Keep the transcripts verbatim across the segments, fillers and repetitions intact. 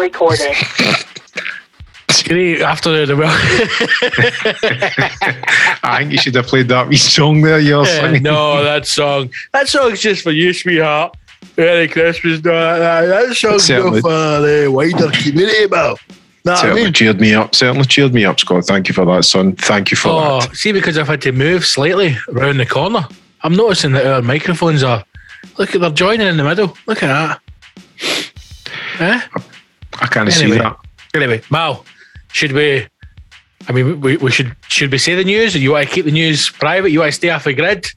recorded. Great afternoon. I think you should have played that wee song there. You're yeah, no, that song. That song's just for you, sweetheart. Merry Christmas. No, that, that song's certainly. Go for the wider community, Bill. Nah, certainly I mean, cheered me up. Certainly cheered me up, Scott. Thank you for that, son. Thank you for oh, that. See, because I've had to move slightly around the corner. I'm noticing that our microphones are. Look, they're joining in the middle. Look at that. Eh? I kind of anyway, see that. Anyway, Mal. Should we? I mean, we, we should should we say the news, or you want to keep the news private? You want to stay off the grid?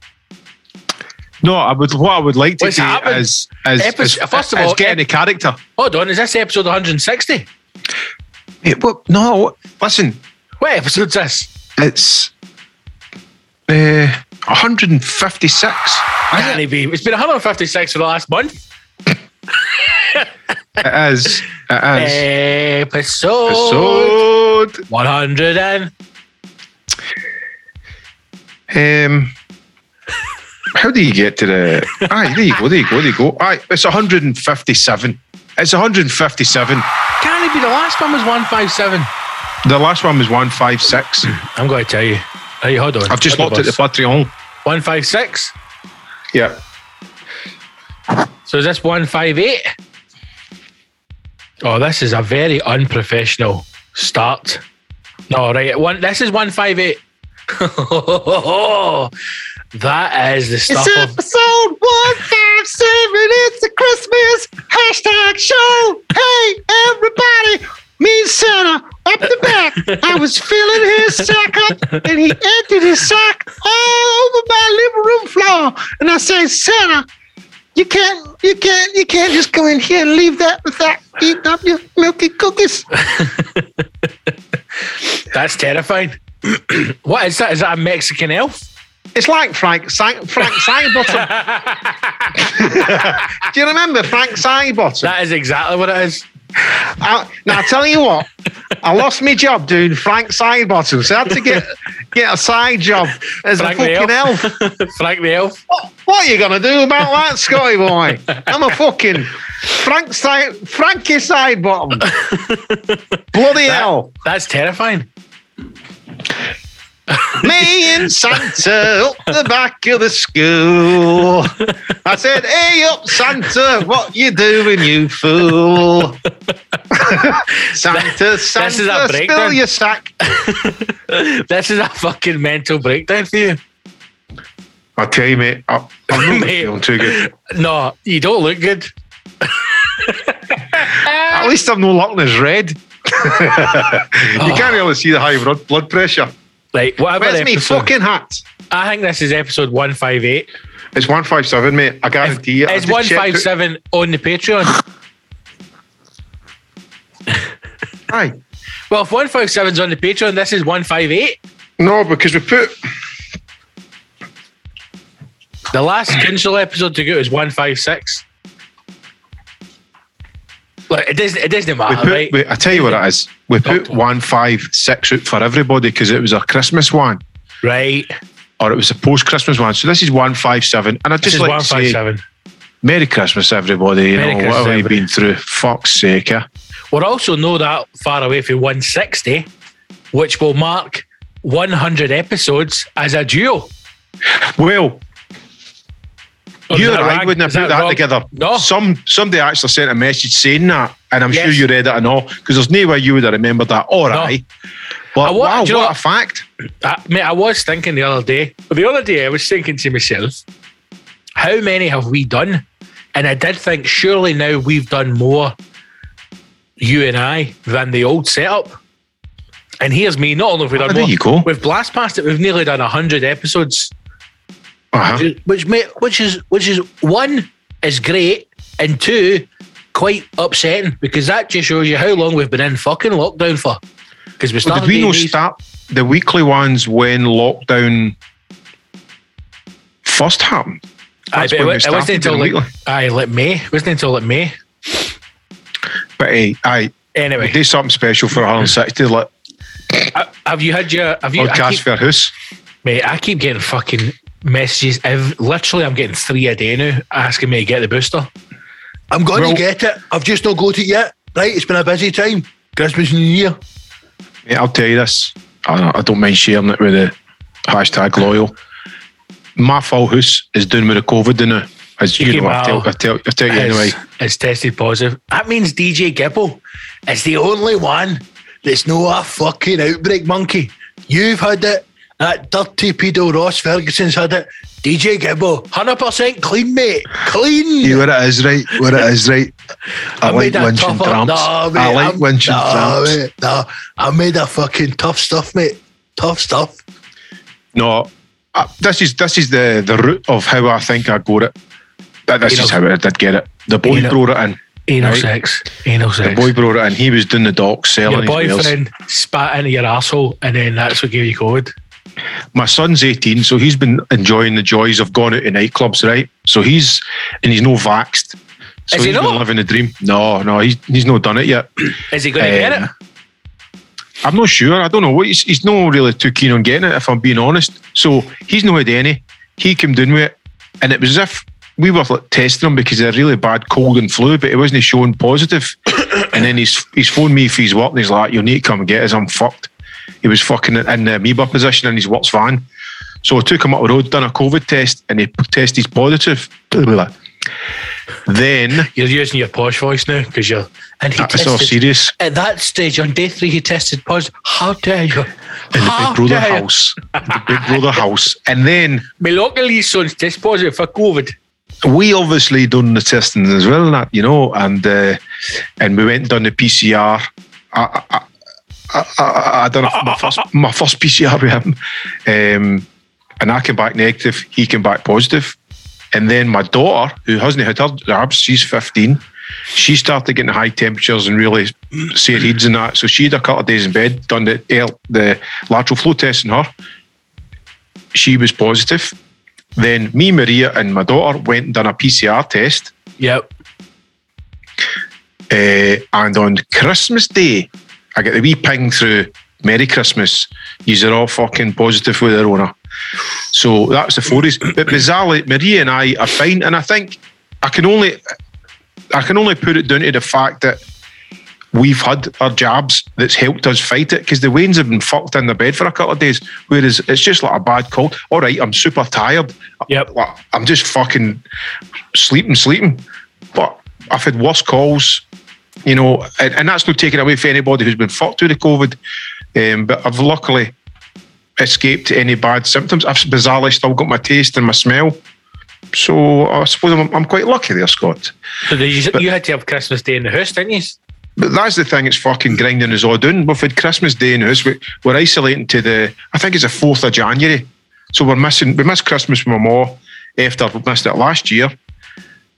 No, I would. What I would like to do is, is, Epis- is, first of all, is get ep- into character. Hold on, is this episode one hundred sixty? It, well, no, listen. What episode's this? It's uh, one hundred fifty-six. Can't it be? It's been one hundred fifty-six for the last month. It is. It is. Episode, Episode. one hundred and... Um, how do you get to the... Aye, there you go, there you go, there you go. Aye, it's one hundred fifty-seven. It's one hundred fifty-seven. Can it be? The last one was one fifty-seven. The last one was one fifty-six. I'm going to tell you. Hey, hold on. I've just hold looked at the Patreon. one fifty-six? Yeah. So is this one fifty-eight? Oh, this is a very unprofessional start. No, right. One, this is one fifty-eight. That is the stuff. It's episode of... one fifty-seven. It's the Christmas hashtag show. Hey, everybody. Me, Santa, up the back. I was filling his sack up, and he emptied his sack all over my living room floor. And I said, Santa, You can't, you can't, you can't just go in here and leave that without eating up your milky cookies. That's terrifying. What is that? Is that a Mexican elf? It's like Frank Frank Sidebottom. Do you remember Frank Sidebottom? That is exactly what it is. I, now I tell you what, I lost my job doing Frank Sidebottom, so I had to get get a side job as Frank a fucking elf. elf. Frank the elf. What, what are you gonna do about that, Scotty boy? I'm a fucking Frank Side Frankie Sidebottom. Bloody that, hell! That's terrifying. Me and Santa up the back of the school. I said, hey up Santa, what you doing you fool? Santa, Santa, spill your sack. This is a fucking mental breakdown for you. I tell you mate, I, I'm not feeling too good. No, you don't look good. At least I'm no looking as red. You oh. can't really see the high blood, blood pressure. Like, whatever. Where's me fucking hat? I think this is episode one fifty-eight. It's one fifty-seven, mate. I guarantee you. It's one fifty-seven on the Patreon. Aye. Well, if one fifty-seven's on the Patreon, this is one fifty-eight. No, because we put... The last Kinross episode to go is one fifty-six. Like, it doesn't, it doesn't matter, we put, right? We, I tell you what it is. We put one fifty-six out for everybody because it was a Christmas one. Right. Or it was a post-Christmas one. So this is one fifty-seven. And I just like to say, Merry Christmas, everybody. You Merry know, Christmas, what have we been through? Fuck's sake. Eh? We're also no that far away from one sixty, which will mark one hundred episodes as a duo. Well... Or you and I wouldn't have put that, that together. No. Some Somebody actually sent a message saying that, and I'm yes. sure you read it and all, because there's no way you would have remembered that, or no. I. But I was, wow, what know, a fact. I, mate, I was thinking the other day, the other day I was thinking to myself, how many have we done? And I did think, surely now we've done more, you and I, than the old setup. And here's me, not only have we done oh, there more, you go. We've blast past it, we've nearly done one hundred episodes. Uh-huh. Which, mate, which is which is one is great and two quite upsetting because that just shows you how long we've been in fucking lockdown for. Because we started. Well, did we not start the weekly ones when lockdown first happened? Aye, but it, it wasn't until like aye, like May. It wasn't until like May. But hey, aye, anyway, we'll do something special for one hundred sixty. Like, I, have you had your have you? Podcast for house, mate. I keep getting fucking messages. I've, literally I'm getting three a day now asking me to get the booster. I'm going well, to get it. I've just not got it yet. Right, it's been a busy time. Christmas, New Year. Yeah, I'll tell you this. I, I don't mind sharing it with the hashtag loyal. My full house is doing with the COVID now. As you, you know, I tell, I tell, I tell you it's, anyway. It's tested positive. That means D J Gibble is the only one that's not a fucking outbreak monkey. You've had it. That dirty pedo Ross Ferguson's had it. D J Gibbo, one hundred percent clean, mate. Clean. Yeah, where it is, right? Where it is, right? I, I like winch and tramps. Nah, mate, I like I'm, winch and nah, tramps. Mate, nah, I made a fucking tough stuff, mate. Tough stuff. No, I, this is this is the, the root of how I think I got it. That, this anal, is how I did get it. The boy anal, brought it in. Anal right? sex. Anal sex. The boy brought it in. He was doing the dock selling his meals. Your boyfriend spat into your asshole, and then that's what gave you COVID. My son's eighteen, so he's been enjoying the joys of going out to nightclubs, right? So he's, and he's no vaxxed. So is he he's not? Been living the dream. No, no, he's, he's not done it yet. Is he going to um, get it? I'm not sure. I don't know. He's, he's not really too keen on getting it, if I'm being honest. So he's not had any. He came down with it, and it was as if we were like testing him because of a really bad cold and flu, but it wasn't showing positive. And then he's, he's phoned me for his work, and he's like, "You'll need to come and get us, I'm fucked." He was fucking in the amoeba position in his works van. So I took him up the road, done a COVID test, and he tested positive. Then... You're using your posh voice now, because you're... And he that's tested, all serious. At that stage, on day three, he tested positive. How dare you? In How the Big Brother house. The Big Brother house. And then... My local son's test positive for COVID. We obviously done the testing as well, that, you know, and uh, and we went and done the P C R. I, I, I, I, I done a, my first my first P C R with him, um, and I came back negative. He came back positive, and then my daughter, who hasn't had her jabs, she's fifteen. She started getting high temperatures and really sore heads and that. So she had a couple of days in bed. Done the air, the lateral flow test on her. She was positive. Then me, Maria, and my daughter went and done a P C R test. Yep. Uh, and on Christmas Day, I get the wee ping through, "Merry Christmas. These are all fucking positive with their owner." So that's the four days. But bizarrely, Maria and I are fine, and I think I can only I can only put it down to the fact that we've had our jabs that's helped us fight it, because the Waynes have been fucked in their bed for a couple of days, whereas it's just like a bad cold. All right, I'm super tired. Yep. I'm just fucking sleeping, sleeping. But I've had worse calls. You know, and, and that's not taken away for anybody who's been fucked with the COVID. Um, but I've luckily escaped any bad symptoms. I've bizarrely still got my taste and my smell. So I suppose I'm, I'm quite lucky there, Scott. So you, but, you had to have Christmas Day in the house, didn't you? But that's the thing, it's fucking grinding us all down. We've had Christmas Day in the house. We, we're isolating to the, I think it's the fourth of January. So we're missing, we missed Christmas with my mom after we missed it last year.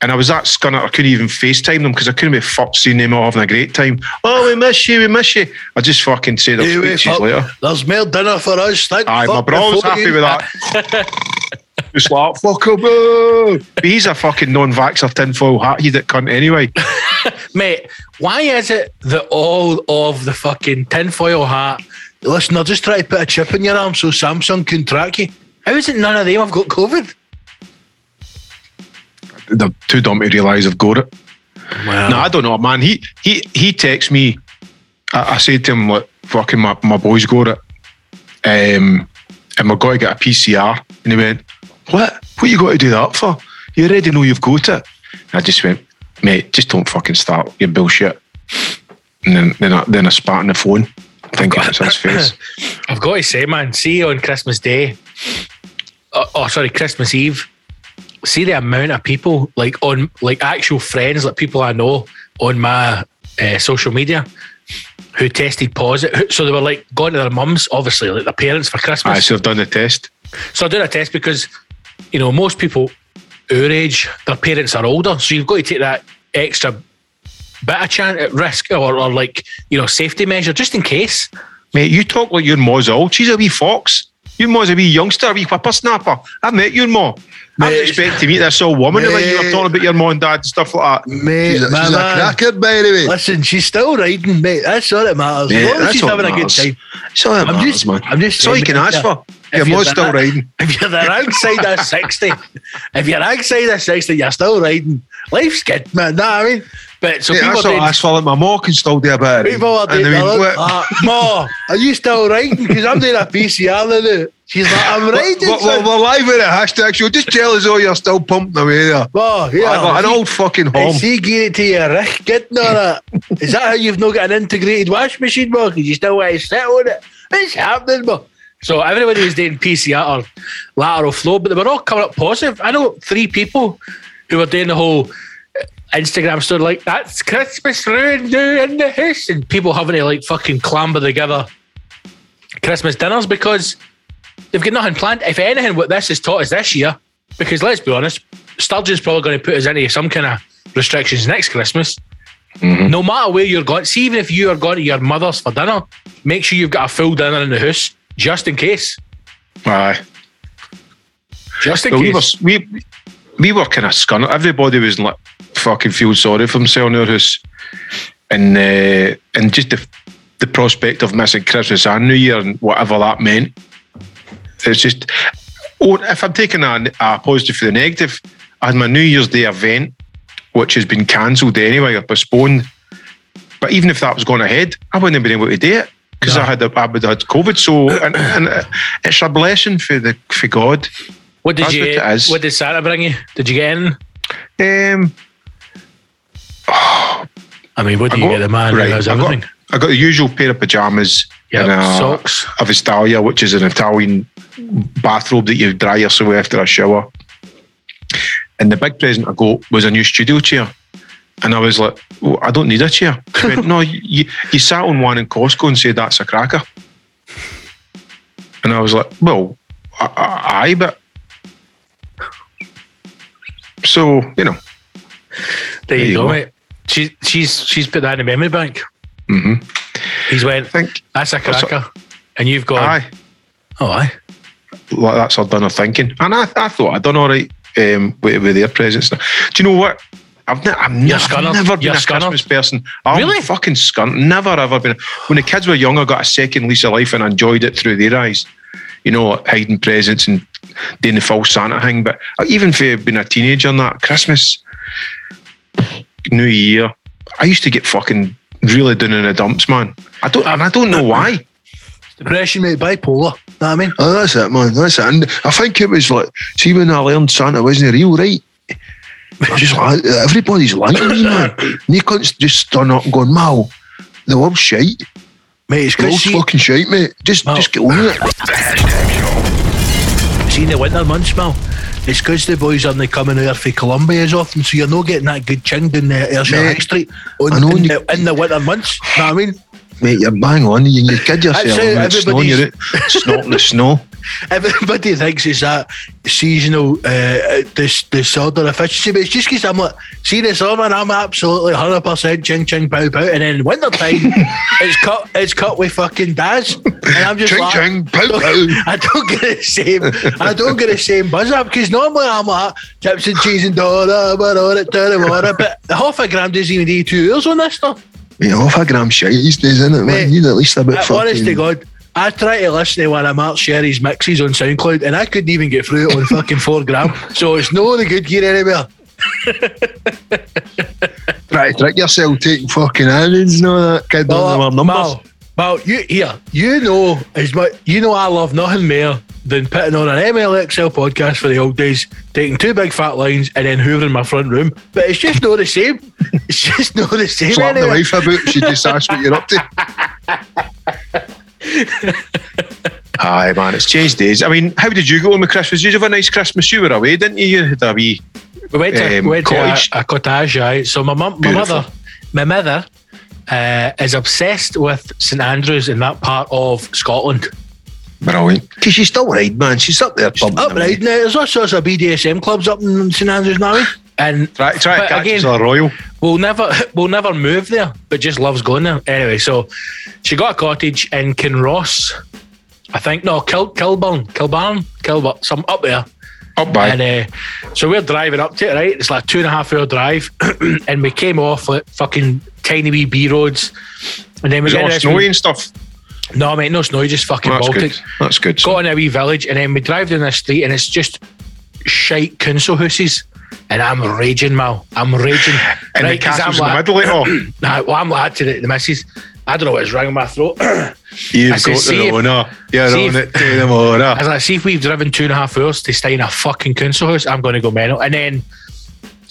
And I was that scunner, I couldn't even FaceTime them because I couldn't be fucked seeing them all having a great time. "Oh, we miss you, we miss you." I just fucking said hey, there's speeches later. "There's more dinner for us." Thank Aye, my bro's happy with that. Just like, fuck him. But he's a fucking non-vaxxer tinfoil hat. He's that cunt anyway. Mate, why is it that all of the fucking tinfoil hat, listen, I just try to put a chip in your arm so Samsung can track you. How is it none of them have got COVID? They're too dumb to realise I've got it. Wow. No, I don't know, man. He he he texts me. I, I said to him, "Look, fucking my, my boy's got it, um, and we're going to get a P C R." And he went, "What? What you got to do that for? You already know you've got it." And I just went, "Mate, just don't fucking start your bullshit." And then then I, then I spat on the phone, thinking it's his face. I've got to say, man, see you on Christmas Day. Oh, oh sorry, Christmas Eve. See the amount of people, like on like actual friends, like people I know on my uh, social media who tested positive. So they were like going to their mums, obviously, like their parents for Christmas. I so I've done the test. So I've done a test because, you know, most people our age, their parents are older. So you've got to take that extra bit of chance at risk or, or like, you know, safety measure just in case. Mate, you talk like your ma's old. She's a wee fox. Your ma's a wee youngster, a wee whippersnapper. I've met your ma. I was expecting to meet this old woman mate, like you were talking about your mum and dad and stuff like that. Mate, she's a, she's a cracker, by the way. Listen, she's still riding, mate. That's all that matters. Mate, as long as she's having matters. a good time. That's all that I'm matters, just, man. I'm just that's all you can ask for. Your mum's still riding. If you're the rank side of sixty, if you're the rank side of sixty, you're still riding. Life's good, man. Know what I mean? But so yeah, people that's what I saw, like my Morgan still there about it. People are doing like, uh, Ma, are you still writing? Because I'm doing a V C R now. She's like, I'm writing. We're, we're, we're live with a hashtag, so just tell us all you're still pumping away there. Ma, yeah, like, like an he, old fucking home. See, get it to you, Rick. Get that. Is that how you've not got an integrated wash machine, Ma? Because you still want to sit on it. It's happening, Ma. So everybody was doing P C R or lateral flow, but they were all coming up positive. I know three people who were doing the whole Instagram story like, that's Christmas ruined in the house, and people having to like fucking clamber together Christmas dinners because they've got nothing planned. If anything, what this has taught us this year, because let's be honest, Sturgeon's probably going to put us into some kind of restrictions next Christmas. Mm-hmm. No matter where you're going, see, even if you are going to your mother's for dinner, make sure you've got a full dinner in the house just in case. Aye, just in so case. We were, we, we were kind of scunning. Everybody was like fucking feeling sorry for themselves in our house, and uh, and just the the prospect of missing Christmas and New Year and whatever that meant. It's just, oh, if I'm taking a, a positive for the negative, I had my New Year's Day event, which has been cancelled anyway or postponed. But even if that was going ahead, I wouldn't have been able to do it because no. I had a, I would have had COVID. So and, and it's a blessing for the for God. What did That's you? What, what did Santa bring you? Did you get in? Um. Oh, I mean, what do I you got, get the man? Right, I, got, I got the usual pair of pyjamas, yep, and a, socks. A Vistalia, which is an Italian bathrobe that you dry yourself after a shower. And the big present I got was a new studio chair. And I was like, well, I don't need a chair. She went, no, you, you sat on one in Costco and said, that's a cracker. And I was like, well, aye, but... So, you know. There, there you go, go, mate. She, she's she's put that in the memory bank. Mm-hmm. He's went, think, that's a cracker. That's a, and you've gone, aye. Oh, aye. Like, that's her done of thinking. And I, I thought I'd done all right. Um, with, with their presence. Do you know what? I've, ne- I've, ne- I've never been You're a scunnered. Christmas person. I'm really? Fucking scunt. Never ever been. When the kids were young, I got a second lease of life and I enjoyed it through their eyes. You know, like hiding presents and doing the false Santa thing. But even for being a teenager and that, Christmas, New Year, I used to get fucking really down in the dumps, man. I don't, and I don't know why. Depression, mate, bipolar. Know what I mean? Oh, that's it, man. That's it. And I think it was like, see, when I learned Santa wasn't real, right? I was just like, everybody's lying to me, man. And you can't just turn up and go, Mal, the world's shite. Mate, it's the world's she... fucking shite, mate. Just, just get on with it. See, in the winter months, Mal, it's because the boys aren't coming out for Columbia as often, so you're not getting that good ching down the Ayrshire High Street on, I know, in, the, in the winter months. You know what I mean? Mate, you're bang on. You, you kid yourself. That's it, everybody's snowing, you're snorting the snow. Everybody thinks it's that seasonal uh, dis- disorder efficiency, but it's just because I'm like, see this summer, I'm absolutely one hundred percent ching ching pow pow, and then winter time it's cut it's cut with fucking Daz, and I'm just ching like, ching pow pow. I don't get the same I don't get the same buzz up, because normally I'm like chips and cheese and dollar, but on it to the water, but half a gram doesn't even need two hours on this stuff. Mate, half a gram shite these days, isn't it, man? You need at least about fucking... Honest to God, I try to listen to one of Mark Sherry's mixes on SoundCloud and I couldn't even get through it on fucking four gram, so it's no the good gear anywhere. Try to trick yourself taking fucking islands and all that, kind well, of numbers. Mal, Mal, you here, you know as much, you know I love nothing more than putting on an M L X L podcast for the old days, taking two big fat lines and then hoovering my front room. But it's just not the same. It's just not the same. Slapping anyway. The wife about, she just asks what you're up to. Aye, man, it's changed days. I mean, how did you go on with Christmas? Did you have a nice Christmas? You were away, didn't you? You had a wee we went to, um, we went cottage. To a, a cottage, right? So my mum, my mother, my mother uh, is obsessed with St Andrews in that part of Scotland. Brilliant. Because she's still right, man. She's up there. She's up right now. There's all sorts of B D S M clubs up in St Andrews now. And try, try to catch us a royal. We'll never, we'll never move there, but just loves going there. Anyway, so she got a cottage in Kinross, I think. No, Kil, Kilburn, Kilburn, Kilburn, some up there. Up by. And uh, so we're driving up to it, right? It's like a two and a half hour drive. And we came off like fucking tiny wee B roads. And then we got all snowy and stuff. No, mate, no snow, just fucking oh, that's Baltic. Good. That's good. Got in a wee village, and then we drive down the street, and it's just shite council houses. and I'm raging, Mal. I'm raging. And right, the castle's in the middle of it all. Nah, well, I'm like to the, the missus. I don't know what's wrong with my throat. You've I got the honour. You're on it to the honour. I was like, see if we've driven two and a half hours to stay in a fucking council house, I'm going to go mental. And then,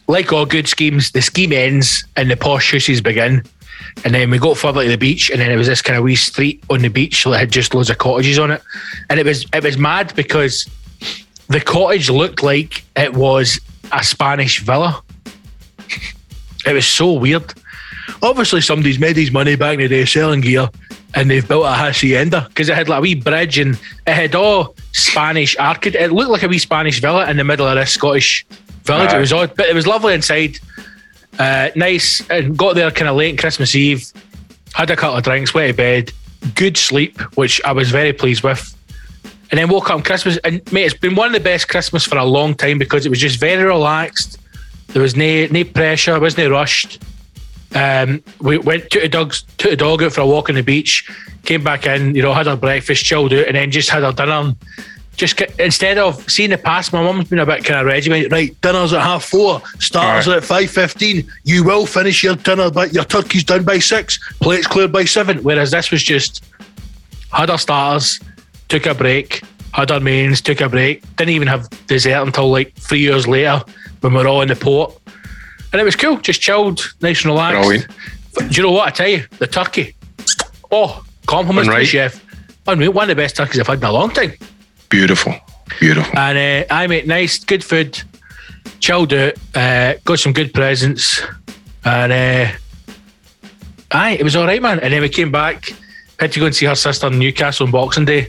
like all good schemes, the scheme ends and the posh houses begin. And then we got further to the beach, and then it was this kind of wee street on the beach that had just loads of cottages on it. And it was it was mad because the cottage looked like it was a Spanish villa. It was so weird. Obviously, somebody's made his money back in the day selling gear, and they've built a hacienda because it had like a wee bridge and it had all Spanish architecture. It looked like a wee Spanish villa in the middle of this Scottish village. Right. It was odd, but it was lovely inside. Uh, nice, and got there kind of late Christmas Eve, had a couple of drinks, went to bed, good sleep, which I was very pleased with, and then woke up on Christmas, and mate, it's been one of the best Christmas for a long time because it was just very relaxed. There was no, no pressure, it wasn't rushed. Um, we went took the, dogs, took the dog out for a walk on the beach, came back in, you know, had our breakfast, chilled out, and then just had our dinner. Just instead of seeing the past, my mum's been a bit kind of regimented. Right, dinner's at half four, starters right. Are at five fifteen. You will finish your dinner, but your turkey's done by six, plates cleared by seven. Whereas this was just had our starters, took a break, had our mains, took a break. Didn't even have dessert until like three years later when we were all in the port, and it was cool. Just chilled, nice and relaxed. Brilliant. Do you know what I tell you? The turkey. Oh, compliments right. to the chef. Unreal. One of the best turkeys I've had in a long time. Beautiful, beautiful. And uh, I made nice, good food, chilled out, uh, got some good presents, and uh, aye, it was all right, man. And then we came back, had to go and see her sister in Newcastle on Boxing Day.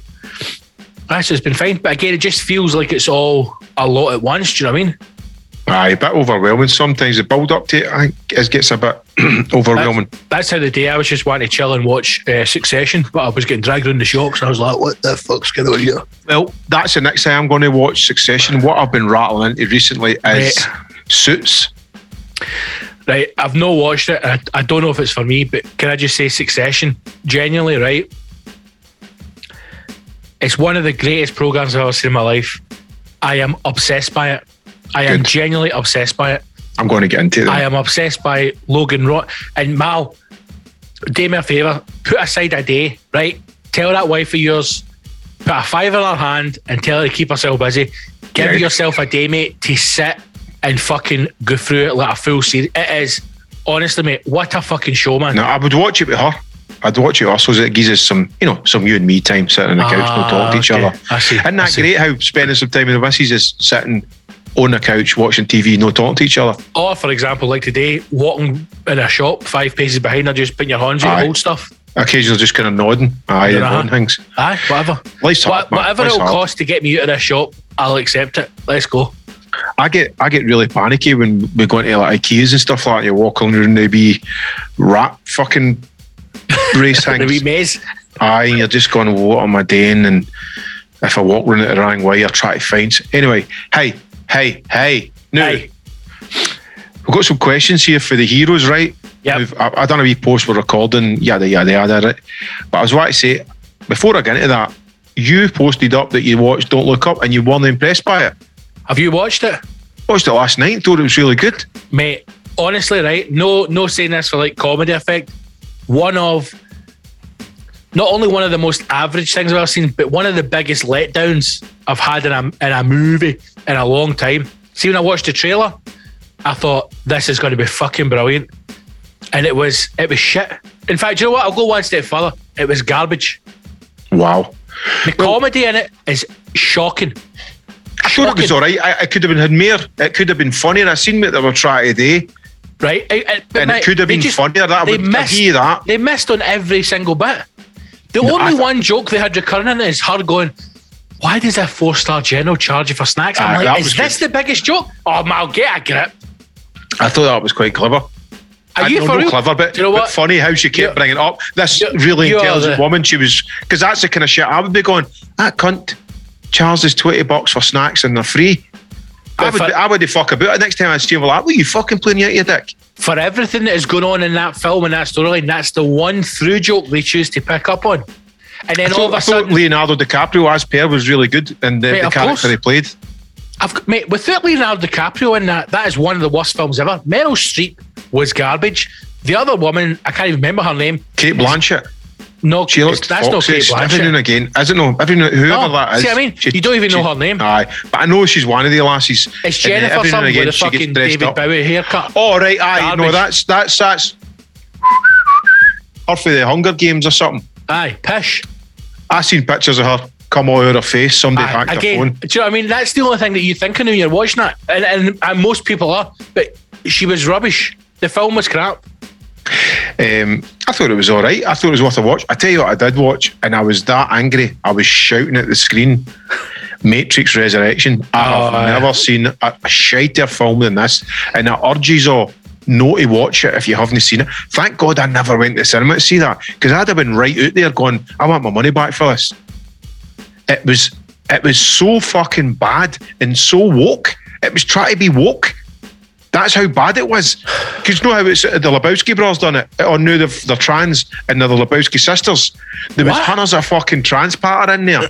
Aye, so it's been fine. But again, it just feels like it's all a lot at once. Do you know what I mean? Aye, a bit overwhelming. Sometimes the build up to it, I think, it gets a bit overwhelming. That's, that's how the day I was just wanting to chill and watch uh, Succession, but I was getting dragged around the shocks, and I was like, "What the fuck's going on here?" Well, that's the next time I'm going to watch Succession. What I've been rattling into recently is right. Suits. Right, I've not watched it. I, I don't know if it's for me, but can I just say Succession? Genuinely, right? It's one of the greatest programs I've ever seen in my life. I am obsessed by it. I Good. am genuinely obsessed by it. I'm going to get into it. I am obsessed by Logan Roy. And Mal, do me a favour, put aside a day, right? Tell that wife of yours, put a five in her hand and tell her to keep herself busy. Give yeah. yourself a day, mate, to sit and fucking go through it like a full series. It is, honestly, mate, what a fucking show, man. No, I would watch it with her. I'd watch it also, it gives us some, you know, some you and me time sitting on the couch, ah, no talk to each okay. other. I see. Isn't that I see. great how spending some time with the missus is sitting on the couch watching T V, no talking to each other? Or for example, like today, walking in a shop five paces behind her, just putting your hands on your old stuff, occasionally just kind of nodding aye and on things. Aye, whatever. Life's hard, Wha- whatever Life's it'll hard. cost to get me out of this shop, I'll accept it. Let's go. I get I get really panicky when we go into like Ikeas and stuff like that. You walk on and they be rat fucking race things. The wee maze. Aye, you're just going, well, what am I doing? And if I walk round it the wrong way, I try to find. Anyway, hey. Hey, hey, now, hey. We've got some questions here for the heroes, right? Yeah. I, I done a wee post we're recording, yada, yada, yada, right? But I was wanting to say, before I get into that, you posted up that you watched Don't Look Up and you weren't impressed by it. Have you watched it? Watched it last night, thought it was really good. Mate, honestly, right? No, no saying this for like comedy effect. One of, not only one of the most average things I've ever seen, but one of the biggest letdowns I've had in a, in a movie in a long time. See, when I watched the trailer, I thought, this is going to be fucking brilliant. And it was it was shit. In fact, you know what? I'll go one step further. It was garbage. Wow. The well, comedy in it is shocking. Sure, shocking. It was all right. I, I could have been had more. It could have been funnier. I've seen what they were trying to do. Right. I, I, and my, it could have been just, funnier. That they would, missed, I hear that. They missed on every single bit. The no, only th- one joke they had recurring in it is her going, why does a four-star general charge you for snacks? I'm uh, like, is this good. the biggest joke? Oh, Mal, get a grip. I thought that was quite clever. Are I you know, for no real? clever, but, you know but funny how she kept you're, bringing it up. This really intelligent the, woman, she was, because that's the kind of shit I would be going, that cunt charges twenty bucks for snacks and they're free. I would, for, be, I would fuck about it. Next time I see him, I'm like, what are you fucking playing out your dick? For everything that is going on in that film and that storyline, that's the one through joke they choose to pick up on. And then I all thought, of a sudden, Leonardo DiCaprio as Per was really good, and the, right, the character course. he played. I've, mate, without Leonardo DiCaprio in that, that is one of the worst films ever. Meryl Streep was garbage. The other woman, I can't even remember her name. Cate Blanchett. No, she looks that's no Cate Blanchett. Every now and again, is it no? Every now, whoever no, that is. See what I mean? She, you don't even she, know her name. Aye, but I know she's one of the lasses. It's Jennifer something again, with a fucking David up. Bowie haircut. Oh, right, aye. Garbage. No, that's, that's, that's... her for the Hunger Games or something. Aye, pish. I seen pictures of her come all out of her face. Somebody aye, hacked again, her phone. Do you know what I mean? That's the only thing that you think of when you're watching that. And, and, and most people are. But she was rubbish. The film was crap. Um, I thought it was alright. I thought it was worth a watch. I tell you what I did watch, and I was that angry I was shouting at the screen. Matrix Resurrection. I have oh, never yeah. seen a, a shittier film than this, and I urge you all not to watch it if you haven't seen it. Thank God I never went to the cinema to see that, because I'd have been right out there going, I want my money back for this. It was it was so fucking bad and so woke. It was trying to be woke. That's how bad it was. Because you know how it's, the Lebowski brothers done it? Or now they're trans and they're the Lebowski sisters. There was hundreds of fucking trans patter in there.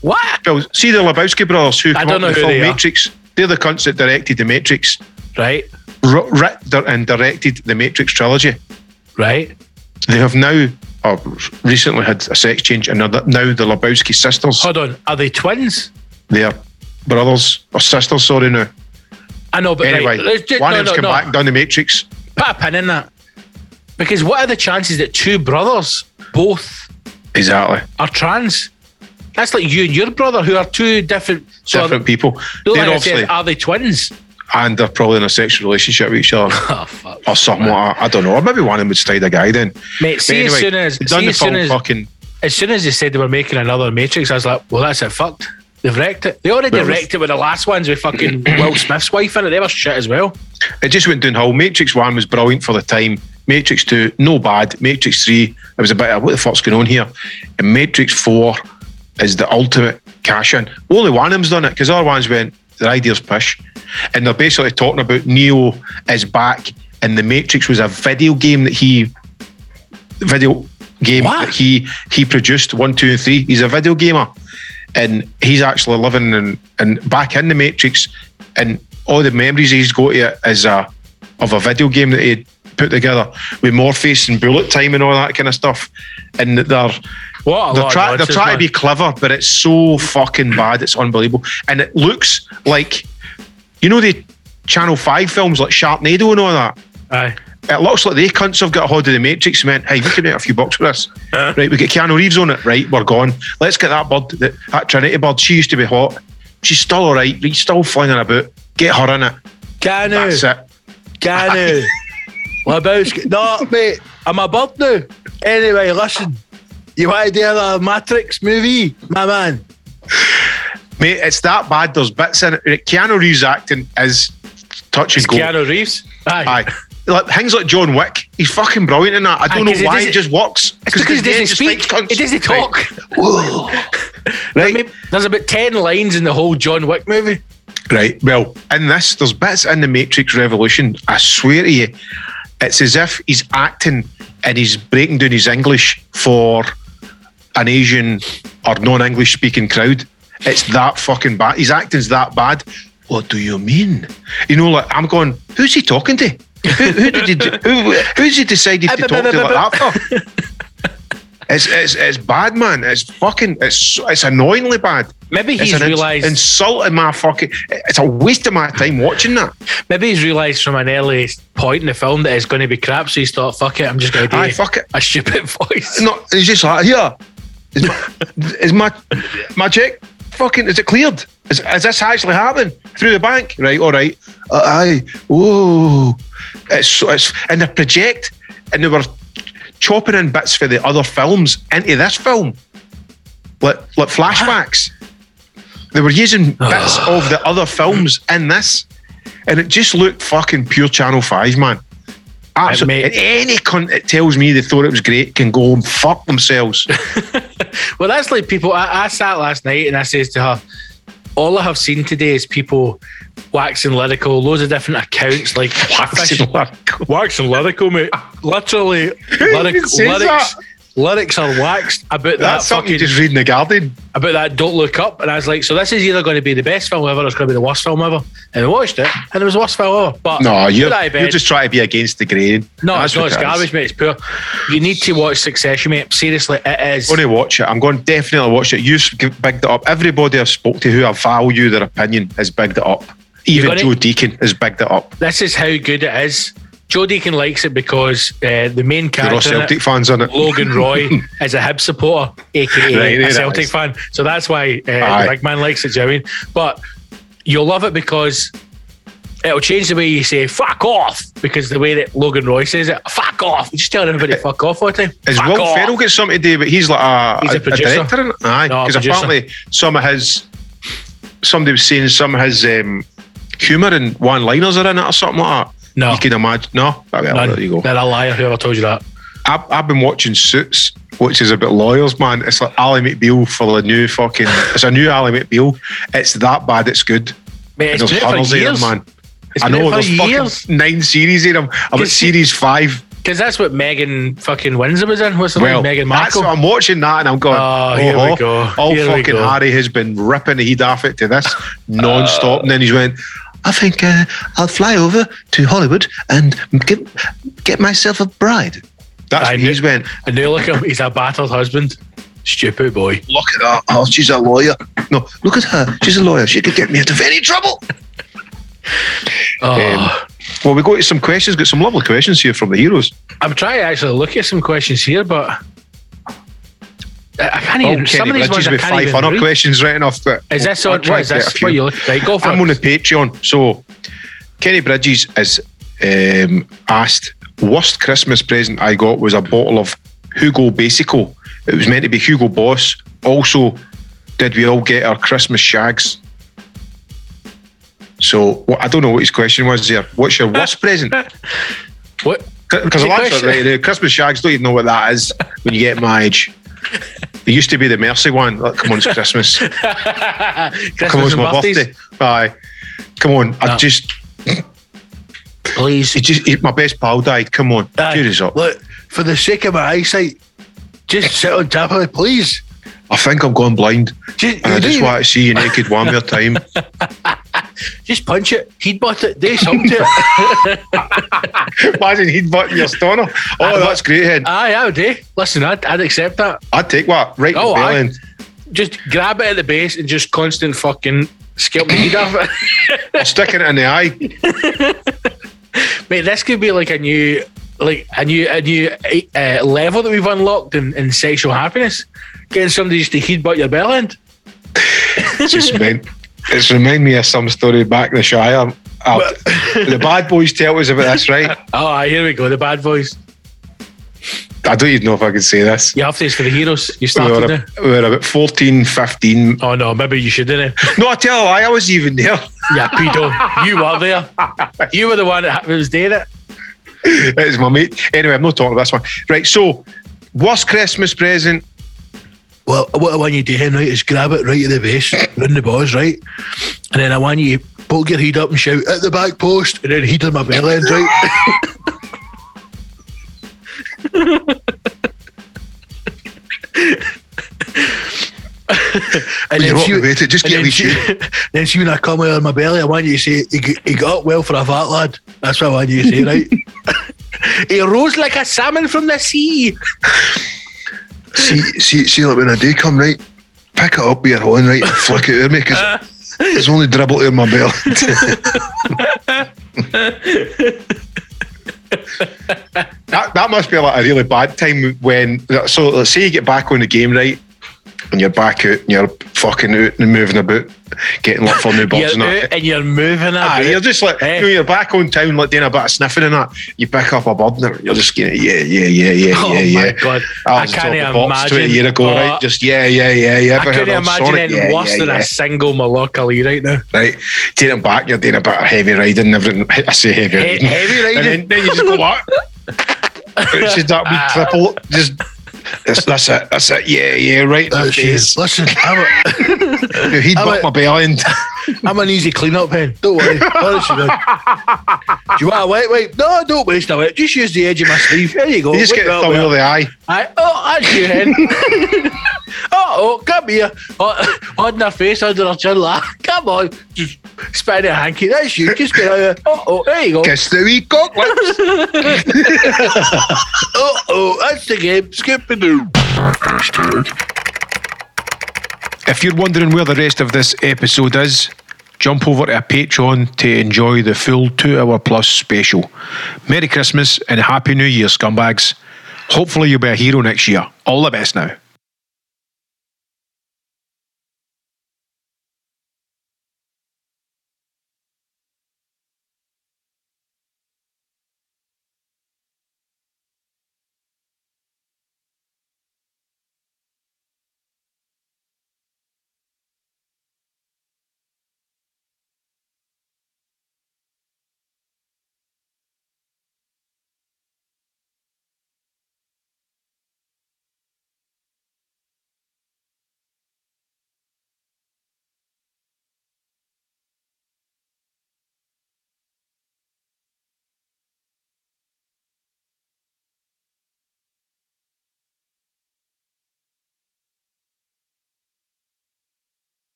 What? Well, see the Lebowski brothers who I come don't up know with the film Matrix? Are. They're the cunts that directed the Matrix. Right. Writ and directed the Matrix trilogy. Right. They have now uh, recently had a sex change and they're now the Lebowski sisters. Hold on, are they twins? They're brothers, or sisters, sorry now. I know, but anyway, right, do, one no, of them's no, come no. back and done the Matrix. Put a pin in that, because what are the chances that two brothers, both exactly, are trans? That's like you and your brother, who are two different so different are, people. They're like obviously said, are they twins? And they're probably in a sexual relationship with each other, oh, fuck or something. Like, I don't know. Or maybe one of them would stay the guy then. Mate, see anyway, as soon as done see the as soon as fucking. As soon as they said they were making another Matrix, I was like, well, that's it, fucked. They've wrecked it. They already well, wrecked it with the last ones with fucking Will Smith's wife in it. They were shit as well. It just went downhill. Matrix one was brilliant for the time. Matrix two, no bad. Matrix three, it was a bit of what the fuck's going on here. And Matrix four is the ultimate cash in. Only one of them's done it, because other ones went, their idea's pish. And they're basically talking about Neo is back, and the Matrix was a video game that he video game what? that he he produced, one, two, and three. He's a video gamer. And he's actually living and and back in the Matrix, and all the memories he's got to is a of a video game that he put together with Morpheus and bullet time and all that kind of stuff. And they're what they're, try, they're trying to be clever, but it's so fucking bad, it's unbelievable. And it looks like, you know, the Channel Five films like Sharknado and all that. Aye. It looks like they cunts have got a hold of the Matrix and went, hey, we can make a few bucks for this. Uh, right, we get Keanu Reeves on it. Right, we're gone. Let's get that bird, that, that Trinity bird. She used to be hot. She's still all right. He's still flinging about. Get her in it. Keanu. That's it. Keanu. Lebowski. No, mate, I'm a bird now. Anyway, listen, you want to do another Matrix movie, my man? Mate, it's that bad. There's bits in it. Keanu Reeves acting is touch and go. Keanu Reeves? Aye. Aye. Like, things like John Wick, he's fucking brilliant in that. I don't know why it just works. It's because he doesn't speak. It doesn't talk. Right. There's about ten lines in the whole John Wick movie. Right. Well, in this, there's bits in the Matrix Revolution. I swear to you, it's as if he's acting and he's breaking down his English for an Asian or non-English speaking crowd. It's that fucking bad. His acting's that bad. What do you mean? You know, like, I'm going, who's he talking to? who, who did he do, who, who's he decided to talk to like that for? It's, it's, it's bad, man. It's fucking, it's it's annoyingly bad. Maybe he's realised... It's insulting my fucking... It's a waste of my time watching that. Maybe he's realised from an early point in the film that it's going to be crap, so he's thought, fuck it, I'm just going to do Aye, fuck it. a stupid voice. No, he's just like, here, is my, is my, my check fucking, is it cleared? Is, is this actually happening? Through the bank? Right, all right. Uh, aye. Whoa. It's, it's, and they project, and they were chopping in bits for the other films into this film, like, like flashbacks. They were using bits of the other films in this, and it just looked fucking pure Channel Five, man. Absolutely. And any cunt that tells me they thought it was great can go and fuck themselves. Well, that's like people. I, I sat last night and I says to her, all I have seen today is people waxing lyrical, loads of different accounts like waxing lyrical, waxing lyrical, mate. Literally lyric, lyrics, lyrics are waxed about that fucking... That's just reading The Guardian. About that Don't Look Up. And I was like, so this is either going to be the best film ever or it's going to be the worst film ever. And I watched it and it was the worst film ever. But no, you're, you're just trying to be against the grain. No, That's it's not. It's garbage, mate. It's poor. You need to watch Succession, mate. Seriously, it is. I'm going to watch it. I'm going to definitely watch it. You bigged it up. Everybody I've spoke to who I value their opinion has bigged it up. Even Joe Deacon has bigged it up. This is how good it is. Joe Deacon likes it because uh, the main character, Celtic in it, fans in it. Logan Roy, is a Hibs supporter, aka right, a Celtic is. fan. So that's why uh, the big man likes it, do you know what I mean? But you'll love it because it'll change the way you say fuck off, because the way that Logan Roy says it, fuck off. You just telling everybody it, fuck off all the time. Is fuck Will off. Ferrell get something today, but he's like a, he's a, a producer. A director in it? Aye, because no, apparently some of his, somebody was saying some of his um, humour and one-liners are in it or something like that. No. You can imagine. No? Okay, there you go. They're a liar, whoever told you that. I've, I've been watching Suits, which is about lawyers, man. It's like Ally McBeal for the new fucking... It's a new Ally McBeal. It's that bad, it's good. Mate, it's there's hundreds of them, man. It's I know, there's years. Fucking nine series in them. I'm at series five. Because that's what Megan fucking Windsor was in. What's the well, name? Megan Markle. I'm watching that and I'm going, oh, here oh, we go. Oh, here fucking go. Harry has been ripping the heat off it to this non-stop. Uh, and then he's went... I think uh, I'll fly over to Hollywood and get, get myself a bride. That's what he's went. And now look at him, he's a battered husband. Stupid boy. Look at her. Oh, she's a lawyer. No, look at her. She's a lawyer. She could get me out of any trouble. Oh. Um, well, we go to some questions. Got some lovely questions here from the heroes. I'm trying to actually look at some questions here, but... I can't even oh, some Kenny of these ones I can't even read. Questions right enough, but is this on what is this what you look like? Go for I'm it. On the Patreon. So Kenny Bridges is um, asked, worst Christmas present I got was a bottle of Hugo Basico. It was meant to be Hugo Boss. Also, did we all get our Christmas shags? So well, I don't know what his question was there. What's your worst present? What? Because I'll answer it right now. Christmas shags, don't even know what that is when you get my age. It used to be the Mercy one. Like, come on, it's Christmas. Christmas come on, it's my birthdays. Birthday. Aye. Come on, no. I just. Please. He just, he, my best pal died. Come on, cheers up. Look, for the sake of my eyesight, just sit on top of it, please. I think I'm going blind. Just, and I just want to see you naked one more time. Just punch it. He'd butt it. They humped it. Imagine he'd butt your stoner. Oh, I'd that's butt. Great, Hen. Aye, I would, eh? Listen, I'd, I'd accept that. I'd take what? Right oh, in the belly. Just grab it at the base and just constant fucking scalp the head off it. Sticking it in the eye. Mate, this could be like a new... Like a new a new uh, level that we've unlocked in, in sexual happiness, getting somebody just to headbutt your bell end. It's just meant, it's remind me of some story back in the Shire. Oh, the bad boys tell us about this, right? Oh, here we go. The bad boys. I don't even know if I can say this. You have to, it's for the heroes. You started we were, a, we were about fourteen, fifteen. Oh no, maybe you should, didn't you? No, I tell a lie. I was even there. Yeah, pedo. You were there. You were the one that was doing it. It's my mate. Anyway, I'm not talking about this one. Right, so worst Christmas present. Well, what I want you to do, right, is grab it right at the base, round the boss, right? And then I want you to poke your head up and shout at the back post, and then head on my bell end, right? And then she, about it. Just and get then, she, then she when I come out of my belly, I want you to say he, he got up well for a fat lad. That's what I want you to say, right? He rose like a salmon from the sea. See, see, see, like when I do come, right, pick it up with your horn, right, and flick it at me, because uh, there's only dribble in my belly. that, that must be like a really bad time when, so let's say you get back on the game, right, and you're back out and you're fucking out and moving about, getting like for new birds and that. And you're moving about. Ah, you're just like, eh. You know, you're back on town, like doing a bit of sniffing and that. You pick up a bird and you're just getting, you know, yeah, yeah, yeah, yeah, oh yeah, yeah. Oh my God. I, I can't imagine. A year ago, uh, right? Just, yeah, yeah, yeah, yeah. I couldn't imagine anything yeah, worse yeah, than yeah. a single Malocali right now. Right. Take them back, you're doing a bit of heavy riding and everything. I say heavy he- riding. Heavy riding? And then, then you just go, what? It's just that wee triple, just. That's, that's it. That's it. Yeah, yeah, right. There she is. Listen, I'm a, he'd buck my behind. I'm an easy clean-up hen. Don't worry. Honestly, man. Do you want a wet wipe? No, don't waste a wet. Just use the edge of my sleeve. There you go. You just get a thumbnail of the eye. I, oh, that's you, hen. Oh, oh, come here. Oh, on her face, under her chin, like, come on. Just spin a hanky. That's you. Just get out of there. Oh, oh, there you go. Kiss the wee cock lips. Oh, oh, that's the game. Skip and do. If you're wondering where the rest of this episode is, jump over to a Patreon to enjoy the full two-hour plus special. Merry Christmas and Happy New Year, scumbags. Hopefully you'll be a hero next year. All the best now.